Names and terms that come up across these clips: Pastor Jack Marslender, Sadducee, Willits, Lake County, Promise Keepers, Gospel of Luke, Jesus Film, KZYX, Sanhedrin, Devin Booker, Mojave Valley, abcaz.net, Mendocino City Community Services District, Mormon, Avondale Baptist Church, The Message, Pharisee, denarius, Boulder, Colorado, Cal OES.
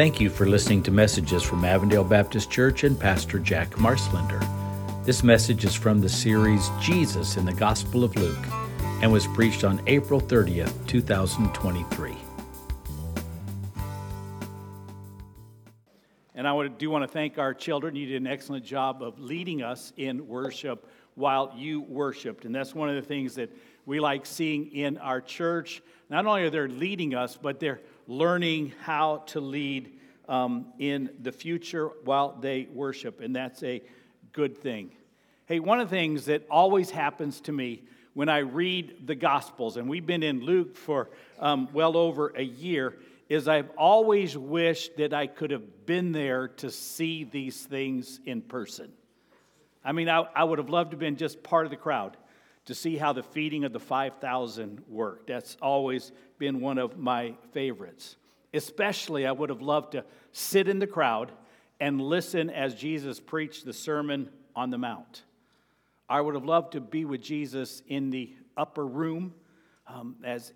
Thank you for listening to messages from Avondale Baptist Church and Pastor Jack Marslender. This message is from the series Jesus in the Gospel of Luke and was preached on April 30th, 2023. And I do want to thank our children. You did an excellent job of leading us in worship while you worshiped. And that's one of the things that we like seeing in our church. Not only are they leading us, but they're learning how to lead in the future while they worship. And that's a good thing. Hey, one of the things that always happens to me when I read the Gospels, and we've been in Luke for well over a year, is I've always wished that I could have been there to see these things in person. I mean, I would have loved to have been just part of the crowd to see how the feeding of the 5,000 worked. That's always been one of my favorites. Especially, I would have loved to sit in the crowd and listen as Jesus preached the Sermon on the Mount. I would have loved to be with Jesus in the upper room as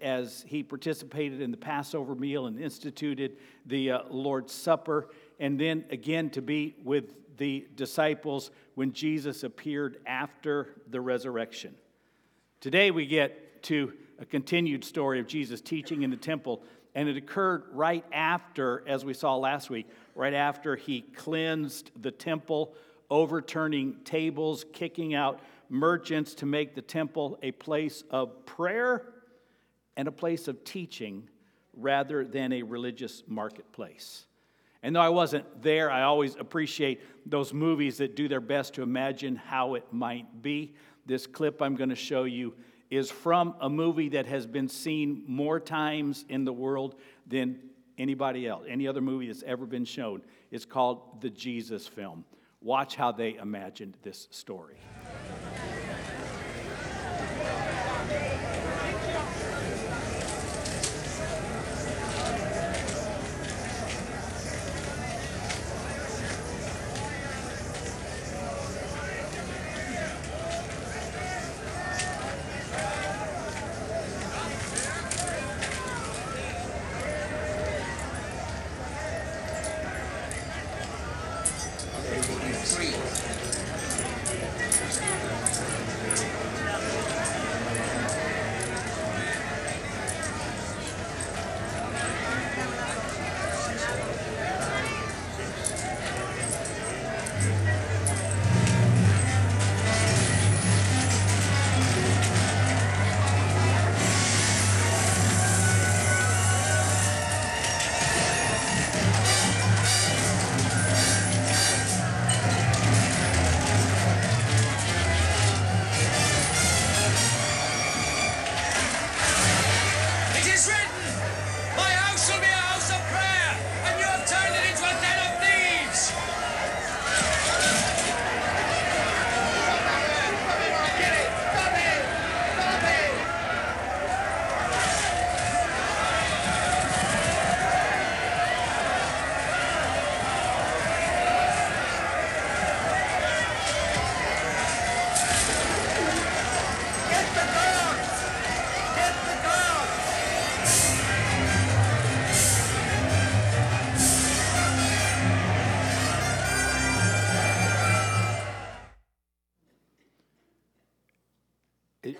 he participated in the Passover meal and instituted the Lord's Supper. And then again to be with the disciples when Jesus appeared after the resurrection. Today we get to a continued story of Jesus teaching in the temple, and it occurred right after, as we saw last week, right after he cleansed the temple, overturning tables, kicking out merchants to make the temple a place of prayer and a place of teaching rather than a religious marketplace. And though I wasn't there, I always appreciate those movies that do their best to imagine how it might be. This clip I'm going to show you is from a movie that has been seen more times in the world than anybody else, any other movie that's ever been shown. It's called The Jesus Film. Watch how they imagined this story.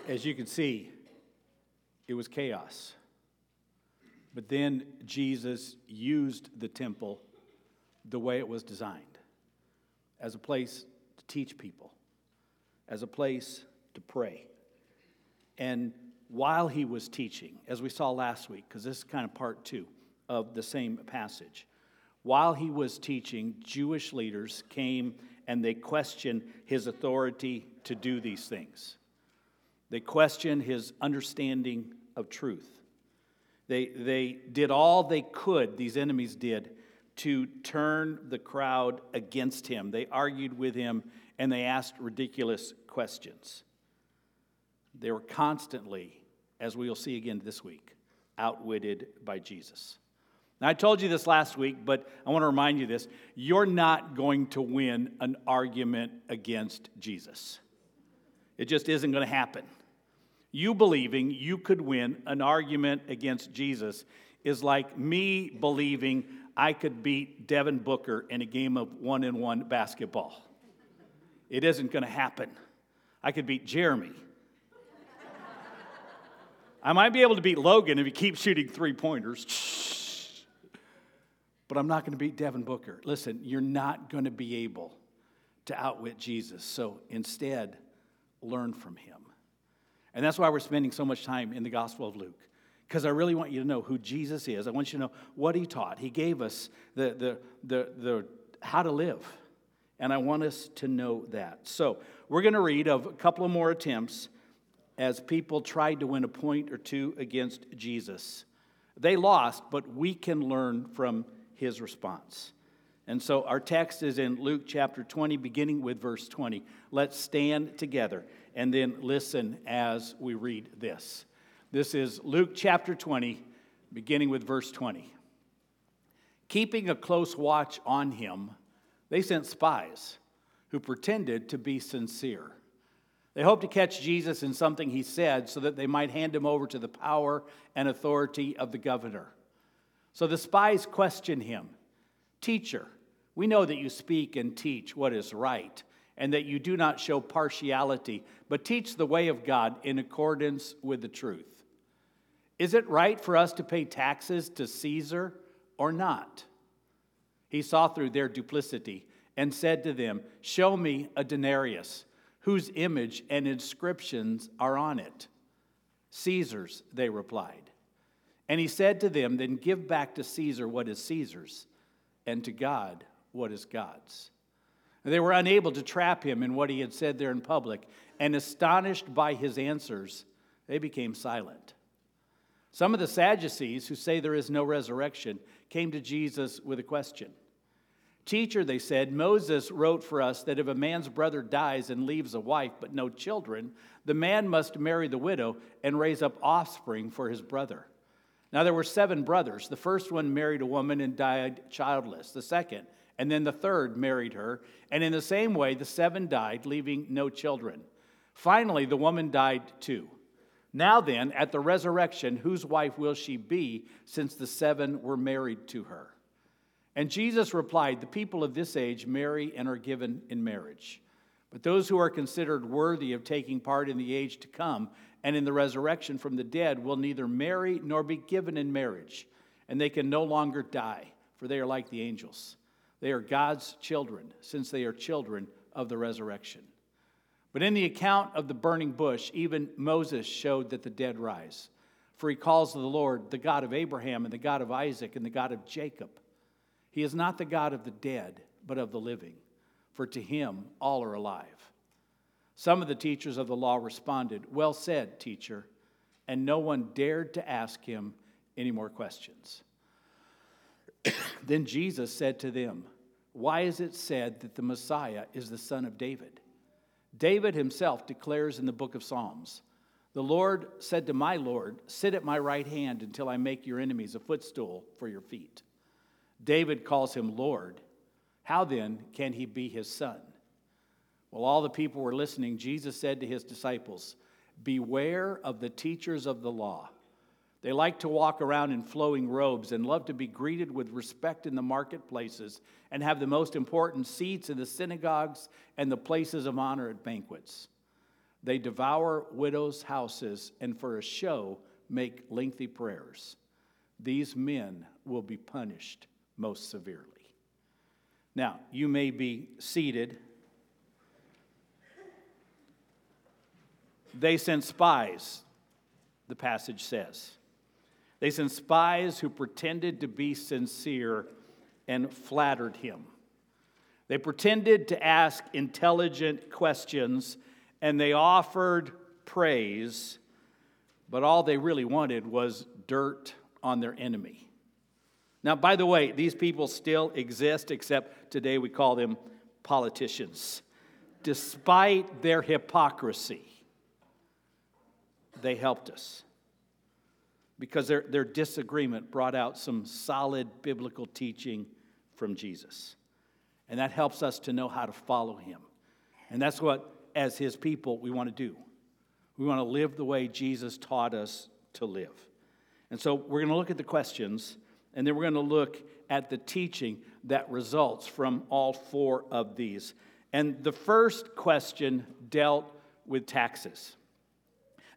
As you can see, it was chaos. But then Jesus used the temple the way it was designed, as a place to teach people, as a place to pray. And while he was teaching, as we saw last week, because this is kind of part two of the same passage, while he was teaching, Jewish leaders came and they questioned his authority to do these things. They questioned his understanding of truth. They did all they could, these enemies did, to turn the crowd against him. They argued with him, and they asked ridiculous questions. They were constantly, as we'll see again this week, outwitted by Jesus. Now, I told you this last week, but I want to remind you this. You're not going to win an argument against Jesus. It just isn't going to happen. You believing you could win an argument against Jesus is like me believing I could beat Devin Booker in a game of 1-on-1 basketball. It isn't going to happen. I could beat Jeremy. I might be able to beat Logan if he keeps shooting three-pointers. But I'm not going to beat Devin Booker. Listen, you're not going to be able to outwit Jesus. So instead, learn from him. And that's why we're spending so much time in the Gospel of Luke. Because I really want you to know who Jesus is. I want you to know what he taught. He gave us the how to live. And I want us to know that. So we're going to read of a couple of more attempts as people tried to win a point or two against Jesus. They lost, but we can learn from his response. And so our text is in Luke chapter 20, beginning with verse 20. Let's stand together and then listen as we read this. This is Luke chapter 20, beginning with verse 20. Keeping a close watch on him, they sent spies who pretended to be sincere. They hoped to catch Jesus in something he said so that they might hand him over to the power and authority of the governor. So the spies questioned him. Teacher, we know that you speak and teach what is right, and that you do not show partiality, but teach the way of God in accordance with the truth. Is it right for us to pay taxes to Caesar or not? He saw through their duplicity and said to them, show me a denarius, whose image and inscriptions are on it. Caesar's, they replied. And he said to them, then give back to Caesar what is Caesar's, and to God what is God's. And they were unable to trap him in what he had said there in public, and astonished by his answers, they became silent. Some of the Sadducees, who say there is no resurrection, came to Jesus with a question. Teacher, they said, Moses wrote for us that if a man's brother dies and leaves a wife but no children, the man must marry the widow and raise up offspring for his brother. Now there were 7 brothers. The first one married a woman and died childless. The second, and then the third married her. And in the same way, the 7 died, leaving no children. Finally, the woman died too. Now then, at the resurrection, whose wife will she be, since the 7 were married to her? And Jesus replied, the people of this age marry and are given in marriage. But those who are considered worthy of taking part in the age to come and in the resurrection from the dead will neither marry nor be given in marriage, and they can no longer die, for they are like the angels. They are God's children, since they are children of the resurrection. But in the account of the burning bush, even Moses showed that the dead rise, for he calls the Lord the God of Abraham and the God of Isaac and the God of Jacob. He is not the God of the dead, but of the living, for to him all are alive. Some of the teachers of the law responded, well said, teacher, and no one dared to ask him any more questions. Then Jesus said to them, why is it said that the Messiah is the son of David? David himself declares in the book of Psalms, the Lord said to my Lord, sit at my right hand until I make your enemies a footstool for your feet. David calls him Lord. How then can he be his son? While all the people were listening, Jesus said to his disciples, beware of the teachers of the law. They like to walk around in flowing robes and love to be greeted with respect in the marketplaces and have the most important seats in the synagogues and the places of honor at banquets. They devour widows' houses and for a show make lengthy prayers. These men will be punished most severely. Now, you may be seated. They sent spies, the passage says. They sent spies who pretended to be sincere and flattered him. They pretended to ask intelligent questions, and they offered praise, but all they really wanted was dirt on their enemy. Now, by the way, these people still exist, except today we call them politicians, despite their hypocrisy. They helped us because their disagreement brought out some solid biblical teaching from Jesus. And that helps us to know how to follow him. And that's what, as his people, we want to do. We want to live the way Jesus taught us to live. And so we're going to look at the questions And then we're going to look at the teaching that results from all four of these. And the first question dealt with taxes.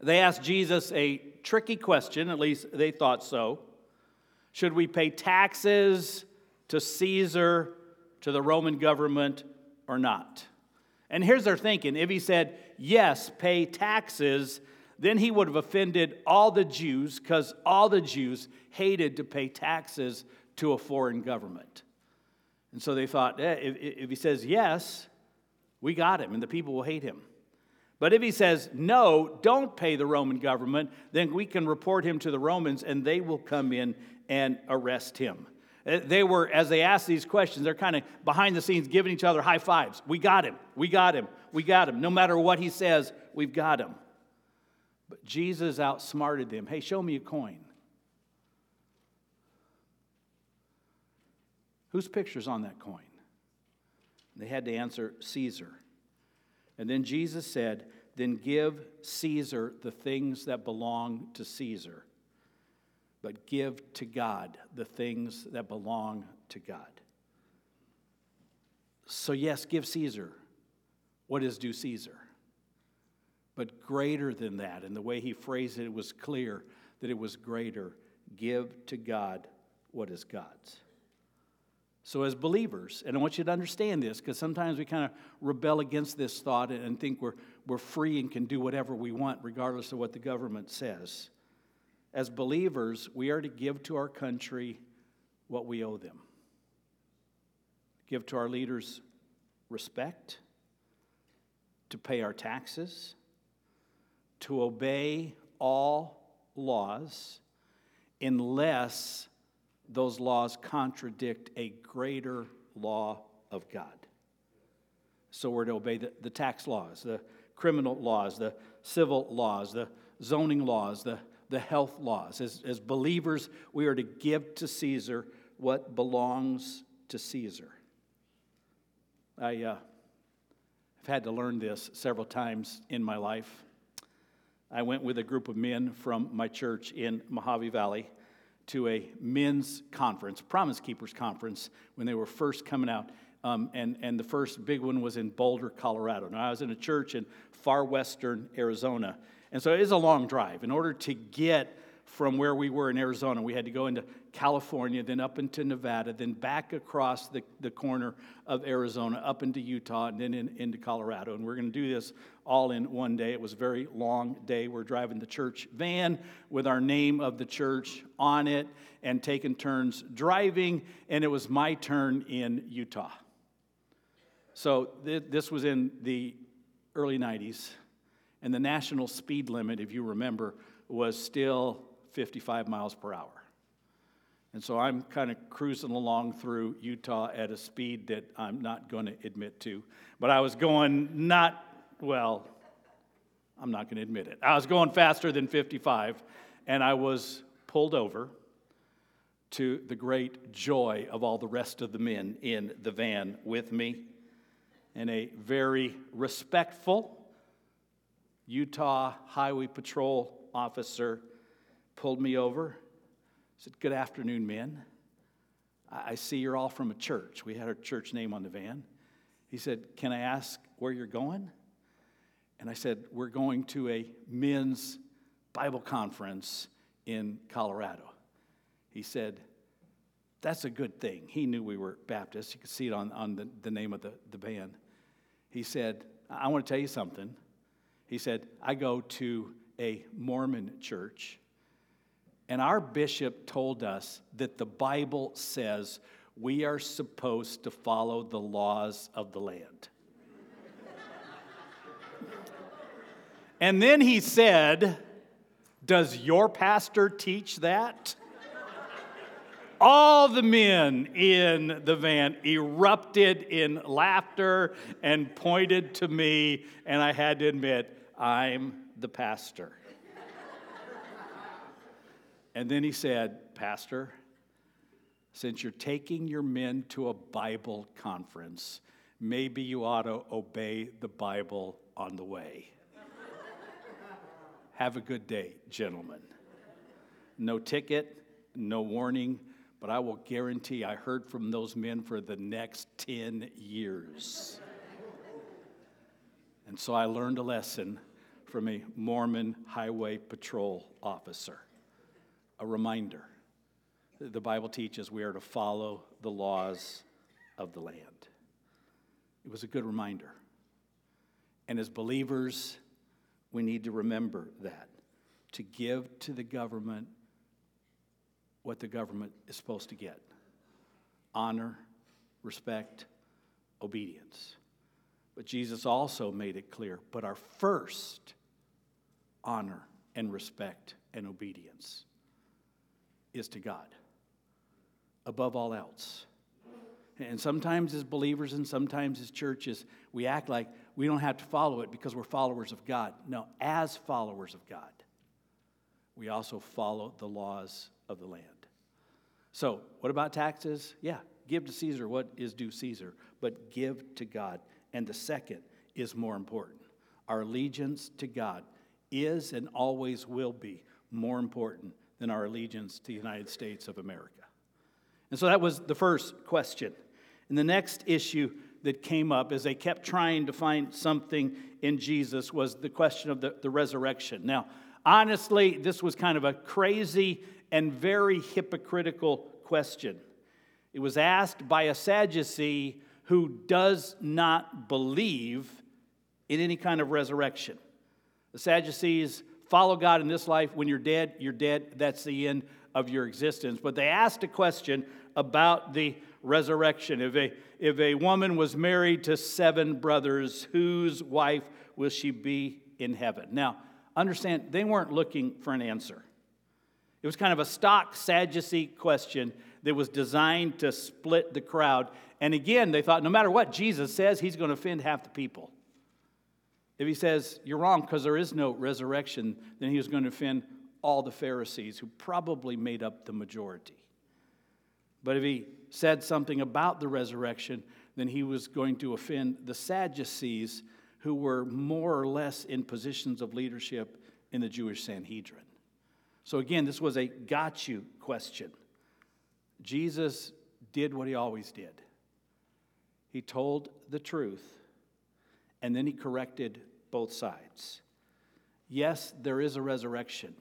They asked Jesus a tricky question, at least they thought so. Should we pay taxes to Caesar, to the Roman government, or not? And here's their thinking. If he said, yes, pay taxes, then he would have offended all the Jews, because all the Jews hated to pay taxes to a foreign government. And so they thought, if he says yes, we got him, and the people will hate him. But if he says, no, don't pay the Roman government, then we can report him to the Romans, and they will come in and arrest him. They were, as they asked these questions, they're kind of behind the scenes giving each other high fives. We got him. We got him. We got him. No matter what he says, we've got him. But Jesus outsmarted them. Hey, show me a coin. Whose picture's on that coin? And they had to answer, Caesar. And then Jesus said, then give Caesar the things that belong to Caesar, but give to God the things that belong to God. So yes, give Caesar what is due Caesar. But greater than that, and the way he phrased it, it was clear that it was greater. Give to God what is God's. So as believers, and I want you to understand this, because sometimes we kind of rebel against this thought and think we're free and can do whatever we want, regardless of what the government says. As believers, we are to give to our country what we owe them. Give to our leaders respect, to pay our taxes, to obey all laws, unless those laws contradict a greater law of God. So we're to obey the tax laws, the criminal laws, the civil laws, the zoning laws, the health laws. As believers, we are to give to Caesar what belongs to Caesar. I have had to learn this several times in my life. I went with a group of men from my church in Mojave Valley to a men's conference, Promise Keepers conference, when they were first coming out. And the first big one was in Boulder, Colorado. Now, I was in a church in far western Arizona. And so it is a long drive. In order to get from where we were in Arizona, we had to go into California, then up into Nevada, then back across the corner of Arizona, up into Utah, and then into Colorado. And we're going to do this all in one day. It was a very long day. We're driving the church van with our name of the church on it and taking turns driving, and it was my turn in Utah. So this was in the early 90s, and the national speed limit, if you remember, was still 55 miles per hour. And so I'm kind of cruising along through Utah at a speed that I'm not going to admit to. But I was going I'm not going to admit it. I was going faster than 55, and I was pulled over to the great joy of all the rest of the men in the van with me. And a very respectful Utah Highway Patrol officer pulled me over, said, good afternoon, men. I see you're all from a church. We had our church name on the van. He said, can I ask where you're going? And I said, we're going to a men's Bible conference in Colorado. He said, that's a good thing. He knew we were Baptists. You could see it on the name of the band. He said, I want to tell you something. He said, I go to a Mormon church, and our bishop told us that the Bible says we are supposed to follow the laws of the land. And then he said, does your pastor teach that? All the men in the van erupted in laughter and pointed to me, and I had to admit, I'm the pastor. And then he said, Pastor, since you're taking your men to a Bible conference, maybe you ought to obey the Bible on the way. Have a good day, gentlemen. No ticket, no warning, But I will guarantee I heard from those men for the next 10 years. And so I learned a lesson from a Mormon highway patrol officer. A reminder. The Bible teaches we are to follow the laws of the land. It was a good reminder. And as believers, we need to remember that. To give to the government what the government is supposed to get. Honor, respect, obedience. But Jesus also made it clear, but our first honor and respect and obedience is to God, above all else. And sometimes as believers and sometimes as churches, we act like we don't have to follow it because we're followers of God. No, as followers of God, we also follow the laws of the land. So, what about taxes? Yeah, give to Caesar what is due Caesar, but give to God. And the second is more important. Our allegiance to God is and always will be more important than our allegiance to the United States of America. And so that was the first question. And the next issue that came up as they kept trying to find something in Jesus was the question of the resurrection. Now, honestly, this was kind of a crazy and very hypocritical question. It was asked by a Sadducee who does not believe in any kind of resurrection. The Sadducees follow God in this life. When you're dead, that's the end of your existence. But they asked a question about the resurrection. If a woman was married to 7 brothers, whose wife will she be in heaven? Now, understand, they weren't looking for an answer. It was kind of a stock Sadducee question that was designed to split the crowd. And again, they thought, no matter what Jesus says, he's going to offend half the people. If he says, you're wrong because there is no resurrection, then he was going to offend all the Pharisees who probably made up the majority. But if he said something about the resurrection, then he was going to offend the Sadducees who were more or less in positions of leadership in the Jewish Sanhedrin. So again, this was a got you question. Jesus did what he always did. He told the truth, and then he corrected both sides. Yes, there is a resurrection,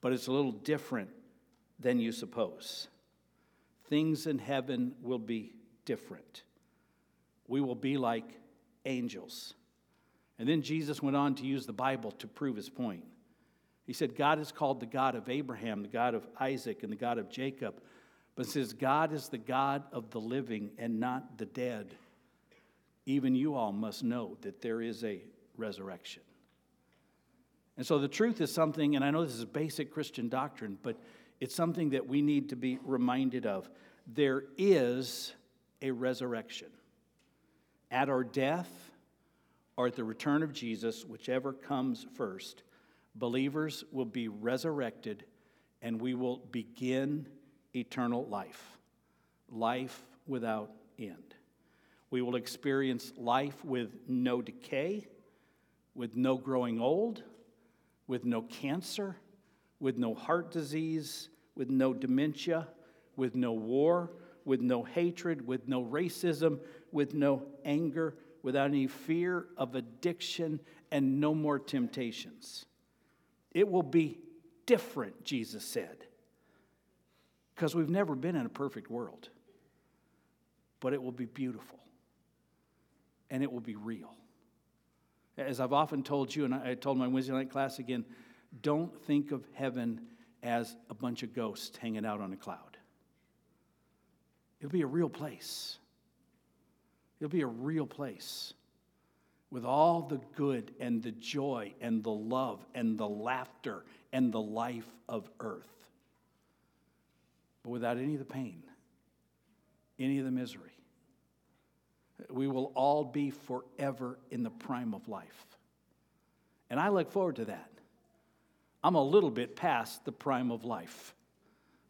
but it's a little different than you suppose. Things in heaven will be different. We will be like angels. And then Jesus went on to use the Bible to prove his point. He said, God is called the God of Abraham, the God of Isaac, and the God of Jacob. But it says, God is the God of the living and not the dead. Even you all must know that there is a resurrection. And so the truth is something, and I know this is basic Christian doctrine, but it's something that we need to be reminded of. There is a resurrection. At our death or at the return of Jesus, whichever comes first, believers will be resurrected and we will begin eternal life, life without end. We will experience life with no decay, with no growing old, with no cancer, with no heart disease, with no dementia, with no war, with no hatred, with no racism, with no anger, without any fear of addiction, and no more temptations. It will be different, Jesus said, because we've never been in a perfect world. But it will be beautiful, and it will be real. As I've often told you, and I told my Wednesday night class again, don't think of heaven as a bunch of ghosts hanging out on a cloud. It'll be a real place. It'll be a real place. With all the good and the joy and the love and the laughter and the life of earth. But without any of the pain, any of the misery. We will all be forever in the prime of life. And I look forward to that. I'm a little bit past the prime of life.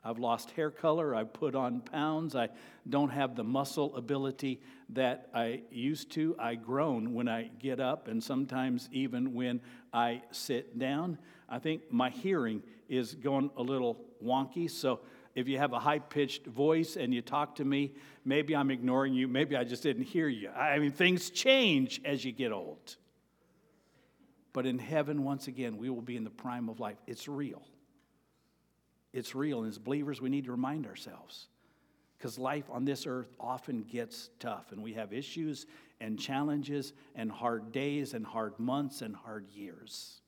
I've lost hair color, I've put on pounds, I don't have the muscle ability that I used to. I groan when I get up and sometimes even when I sit down. I think my hearing is going a little wonky, so If you have a high-pitched voice and you talk to me, maybe I'm ignoring you. Maybe I just didn't hear you. I mean, things change as you get old. But in heaven, once again, we will be in the prime of life. It's real. It's real. And as believers, we need to remind ourselves. Because life on this earth often gets tough. And we have issues and challenges and hard days and hard months and hard years.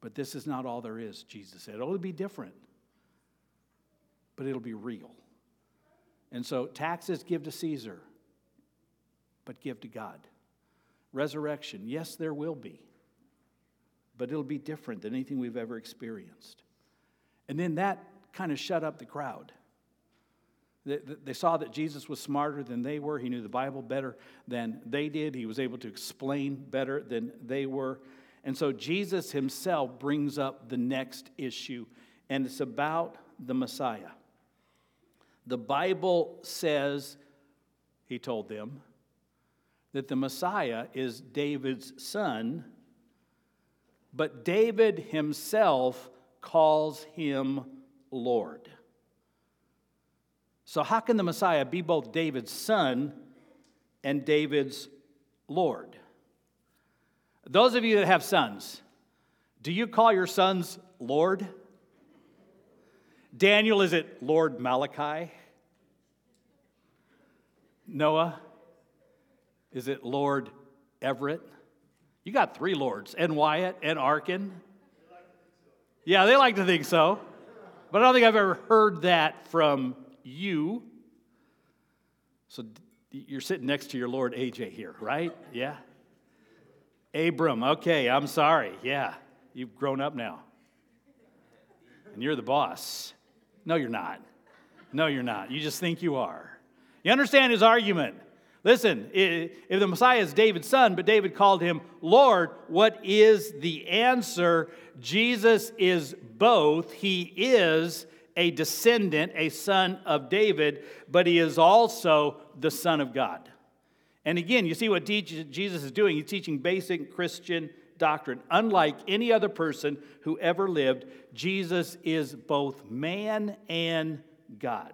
But this is not all there is, Jesus said. It'll be different. But it'll be real. And so taxes, give to Caesar, but give to God. Resurrection, yes, there will be, but it'll be different than anything we've ever experienced. And then that kind of shut up the crowd. They saw that Jesus was smarter than they were. He knew the Bible better than they did. He was able to explain better than they were. And so Jesus himself brings up the next issue, and it's about the Messiah. The Bible says, he told them, that the Messiah is David's son, but David himself calls him Lord. So how can the Messiah be both David's son and David's Lord? Those of you that have sons, do you call your sons Lord? Daniel, is it Lord Malachi? Noah, is it Lord Everett? You got three Lords, and Wyatt, and Arkin. Yeah, they like to think so. But I don't think I've ever heard that from you. So you're sitting next to your Lord AJ here, right? Yeah. Abram, okay, I'm sorry. Yeah, you've grown up now. And you're the boss. No, you're not. No, you're not. You just think you are. You understand his argument. Listen, if the Messiah is David's son, but David called him Lord, what is the answer? Jesus is both. He is a descendant, a son of David, but he is also the Son of God. And again, you see what Jesus is doing. He's teaching basic Christian doctrine. Unlike any other person who ever lived, Jesus is both man and God.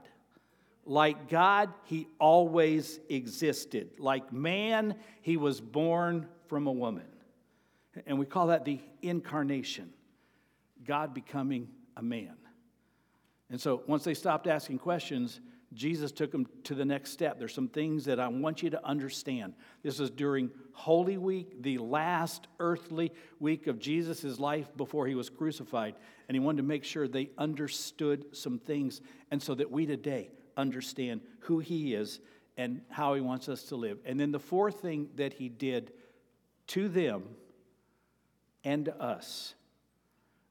Like God, he always existed. Like man, he was born from a woman. And we call that the incarnation, God becoming a man. And so once they stopped asking questions, Jesus took them to the next step. There's some things that I want you to understand. This is during Holy Week, the last earthly week of Jesus' life before he was crucified. And he wanted to make sure they understood some things, and so that we today understand who he is and how he wants us to live. And then the fourth thing that he did to them and to us,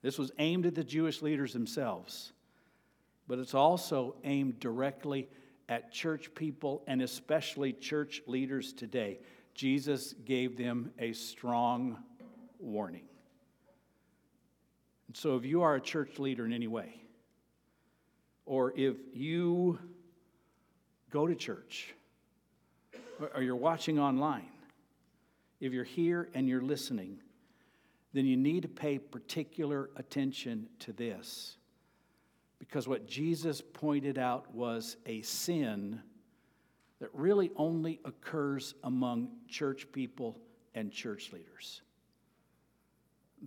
this was aimed at the Jewish leaders themselves, but it's also aimed directly at church people and especially church leaders today. Jesus gave them a strong warning. And so if you are a church leader in any way, or if you go to church, or you're watching online, if you're here and you're listening, then you need to pay particular attention to this. Because what Jesus pointed out was a sin that really only occurs among church people and church leaders.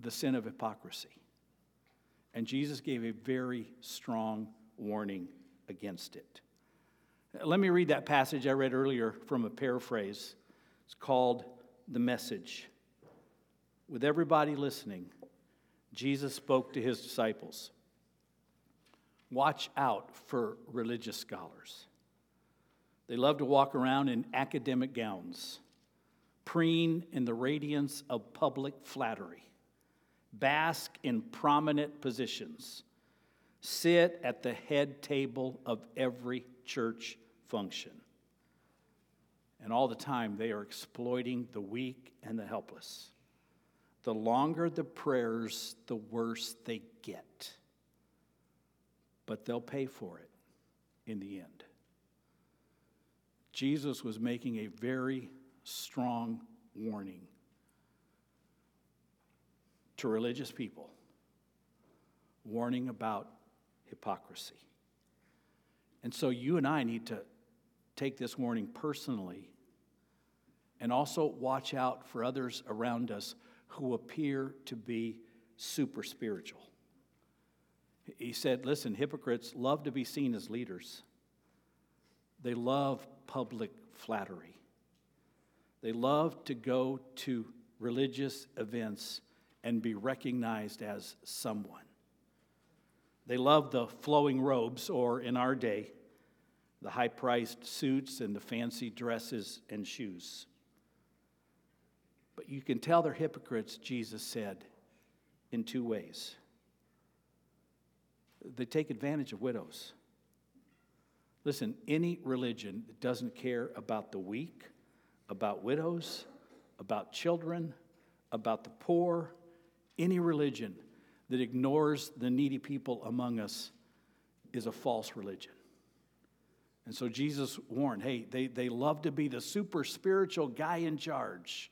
The sin of hypocrisy. And Jesus gave a very strong warning against it. Let me read that passage I read earlier from a paraphrase. It's called The Message. With everybody listening, Jesus spoke to his disciples. Watch out for religious scholars. They love to walk around in academic gowns, preen in the radiance of public flattery, bask in prominent positions, sit at the head table of every church function. And all the time they are exploiting the weak and the helpless. The longer the prayers, the worse they get. But they'll pay for it in the end. Jesus was making a very strong warning to religious people, warning about hypocrisy. And so you and I need to take this warning personally and also watch out for others around us who appear to be super spiritual. He said, listen, hypocrites love to be seen as leaders. They love public flattery. They love to go to religious events and be recognized as someone. They love the flowing robes, or in our day, the high-priced suits and the fancy dresses and shoes. But you can tell they're hypocrites, Jesus said, in two ways. They take advantage of widows. Listen, any religion that doesn't care about the weak, about widows, about children, about the poor, any religion that ignores the needy people among us is a false religion. And so Jesus warned, hey, they love to be the super spiritual guy in charge.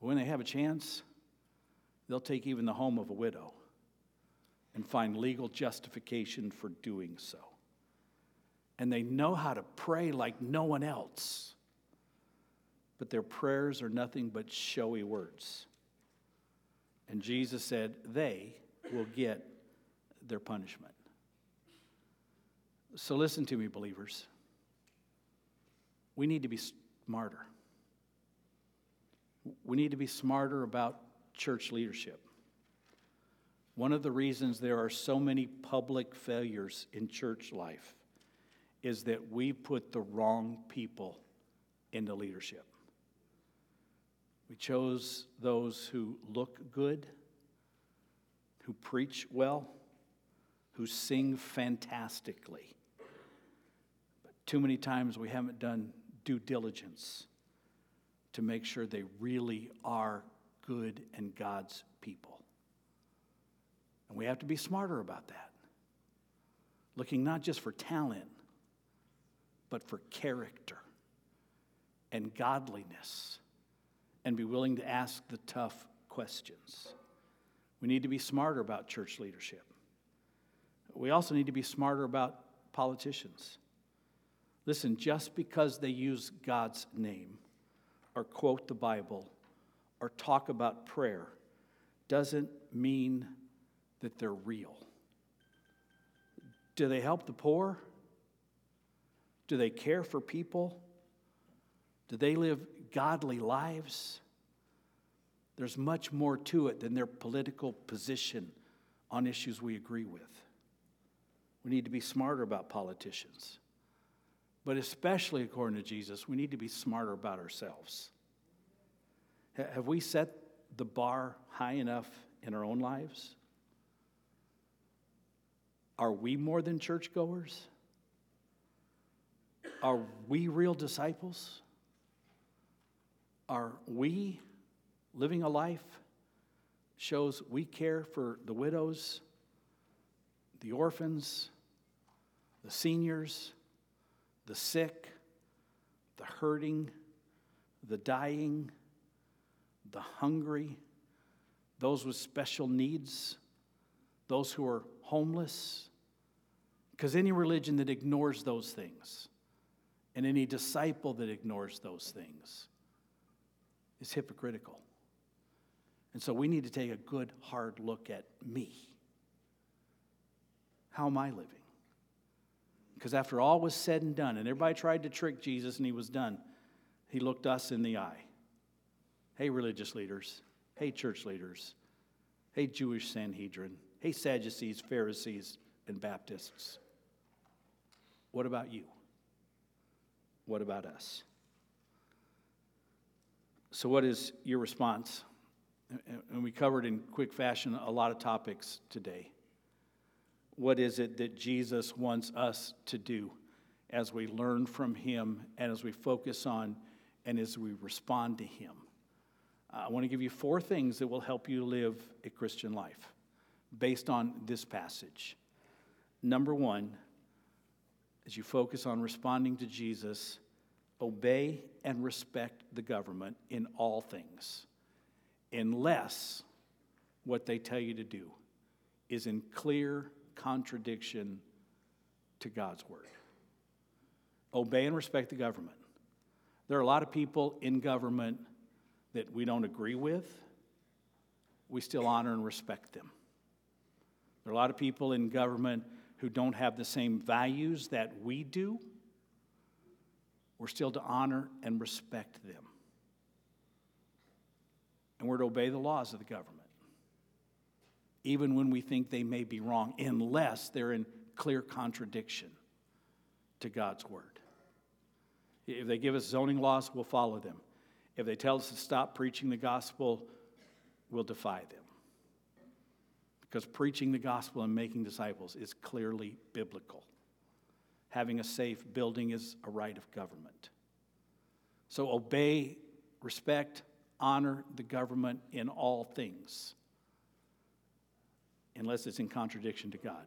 When they have a chance, they'll take even the home of a widow and find legal justification for doing so. And they know how to pray like no one else, but their prayers are nothing but showy words. And Jesus said, they will get their punishment. So listen to me, believers. We need to be smarter. We need to be smarter about church leadership. One of the reasons there are so many public failures in church life is that we put the wrong people into leadership. We chose those who look good, who preach well, who sing fantastically. But too many times we haven't done due diligence to make sure they really are good and God's people. And we have to be smarter about that, looking not just for talent, but for character and godliness, and be willing to ask the tough questions. We need to be smarter about church leadership. We also need to be smarter about politicians. Listen, just because they use God's name or quote the Bible or talk about prayer doesn't mean that they're real. Do they help the poor? Do they care for people? Do they live godly lives? There's much more to it than their political position on issues we agree with. We need to be smarter about politicians. But especially, according to Jesus, we need to be smarter about ourselves. Have we set the bar high enough in our own lives? Are we more than churchgoers? Are we real disciples? Are we living a life shows we care for the widows, the orphans, the seniors, the sick, the hurting, the dying, the hungry, those with special needs, those who are homeless? Because any religion that ignores those things and any disciple that ignores those things is hypocritical. And so we need to take a good, hard look at me. How am I living? Because after all was said and done, and everybody tried to trick Jesus and he was done, he looked us in the eye. Hey, religious leaders. Hey, church leaders. Hey, Jewish Sanhedrin. Hey, Sadducees, Pharisees, and Baptists. What about you? What about us? So what is your response? And we covered in quick fashion a lot of topics today. What is it that Jesus wants us to do as we learn from him and as we focus on and as we respond to him? I want to give you four things that will help you live a Christian life based on this passage. Number one, as you focus on responding to Jesus, obey and respect the government in all things, unless what they tell you to do is in clear contradiction to God's word. Obey and respect the government. There are a lot of people in government that we don't agree with. We still honor and respect them. There are a lot of people in government who don't have the same values that we do. We're still to honor and respect them. And we're to obey the laws of the government, even when we think they may be wrong, unless they're in clear contradiction to God's word. If they give us zoning laws, we'll follow them. If they tell us to stop preaching the gospel, we'll defy them. Because preaching the gospel and making disciples is clearly biblical. Having a safe building is a right of government. So obey, respect, honor the government in all things, unless it's in contradiction to God.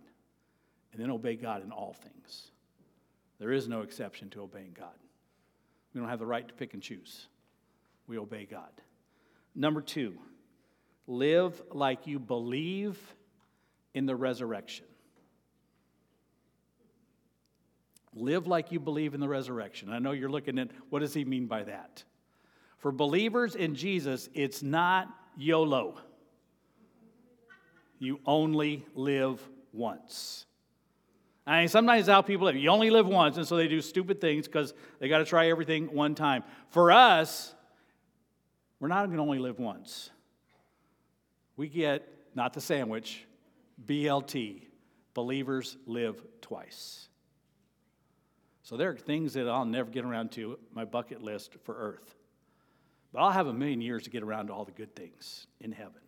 And then obey God in all things. There is no exception to obeying God. We don't have the right to pick and choose. We obey God. Number two, live like you believe in the resurrection. Live like you believe in the resurrection. I know you're looking at, what does he mean by that? For believers in Jesus, it's not YOLO. You only live once. I mean, sometimes how people live. You only live once, and so they do stupid things because they got to try everything one time. For us, we're not going to only live once. We get, not the sandwich, BLT. Believers live twice. So there are things that I'll never get around to, my bucket list for earth. But I'll have a million years to get around to all the good things in heaven.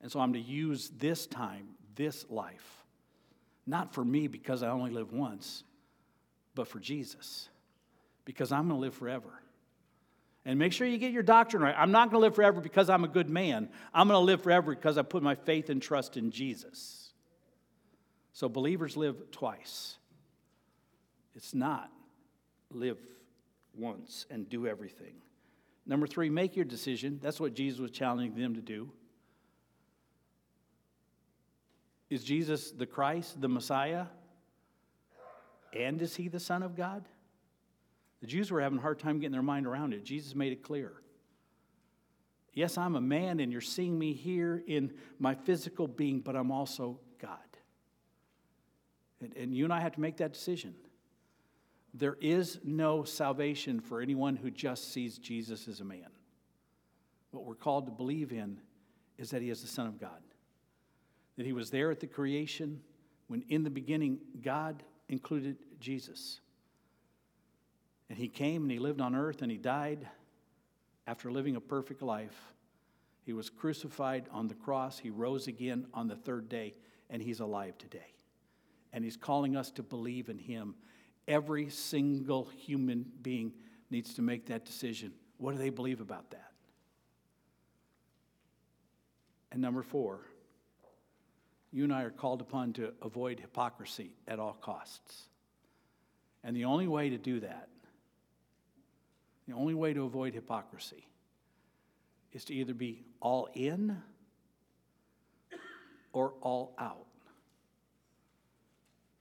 And so I'm to use this time, this life, not for me because I only live once, but for Jesus, because I'm going to live forever. And make sure you get your doctrine right. I'm not going to live forever because I'm a good man. I'm going to live forever because I put my faith and trust in Jesus. So believers live twice. It's not live once and do everything. Number three, make your decision. That's what Jesus was challenging them to do. Is Jesus the Christ, the Messiah? And is he the Son of God? The Jews were having a hard time getting their mind around it. Jesus made it clear. Yes, I'm a man, and you're seeing me here in my physical being, but I'm also God. And you and I have to make that decision. There is no salvation for anyone who just sees Jesus as a man. What we're called to believe in is that he is the Son of God. That he was there at the creation when in the beginning God included Jesus. And he came and he lived on earth and he died after living a perfect life. He was crucified on the cross. He rose again on the third day and he's alive today. And he's calling us to believe in him. Every single human being needs to make that decision. What do they believe about that? And number four, you and I are called upon to avoid hypocrisy at all costs. And the only way to do that, the only way to avoid hypocrisy, is to either be all in or all out.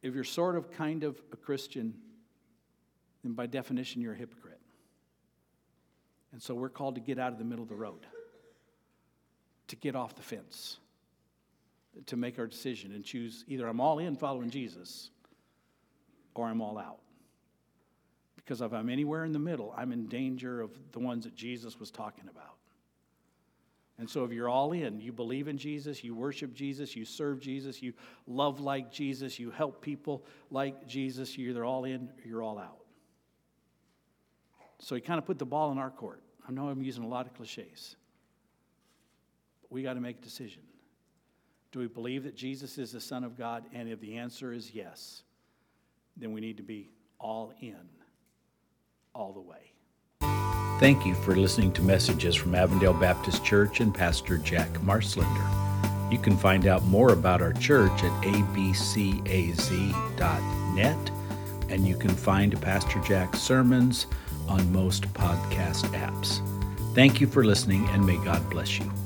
If you're sort of kind of a Christian, then by definition you're a hypocrite. And so we're called to get out of the middle of the road, to get off the fence, to make our decision and choose either I'm all in following Jesus or I'm all out. Because if I'm anywhere in the middle, I'm in danger of the ones that Jesus was talking about. And so if you're all in, you believe in Jesus, you worship Jesus, you serve Jesus, you love like Jesus, you help people like Jesus, you're either all in or you're all out. So he kind of put the ball in our court. I know I'm using a lot of cliches, but we got to make a decision. Do we believe that Jesus is the Son of God? And if the answer is yes, then we need to be all in, all the way. Thank you for listening to messages from Avondale Baptist Church and Pastor Jack Marslender. You can find out more about our church at abcaz.net, and you can find Pastor Jack's sermons on most podcast apps. Thank you for listening, and may God bless you.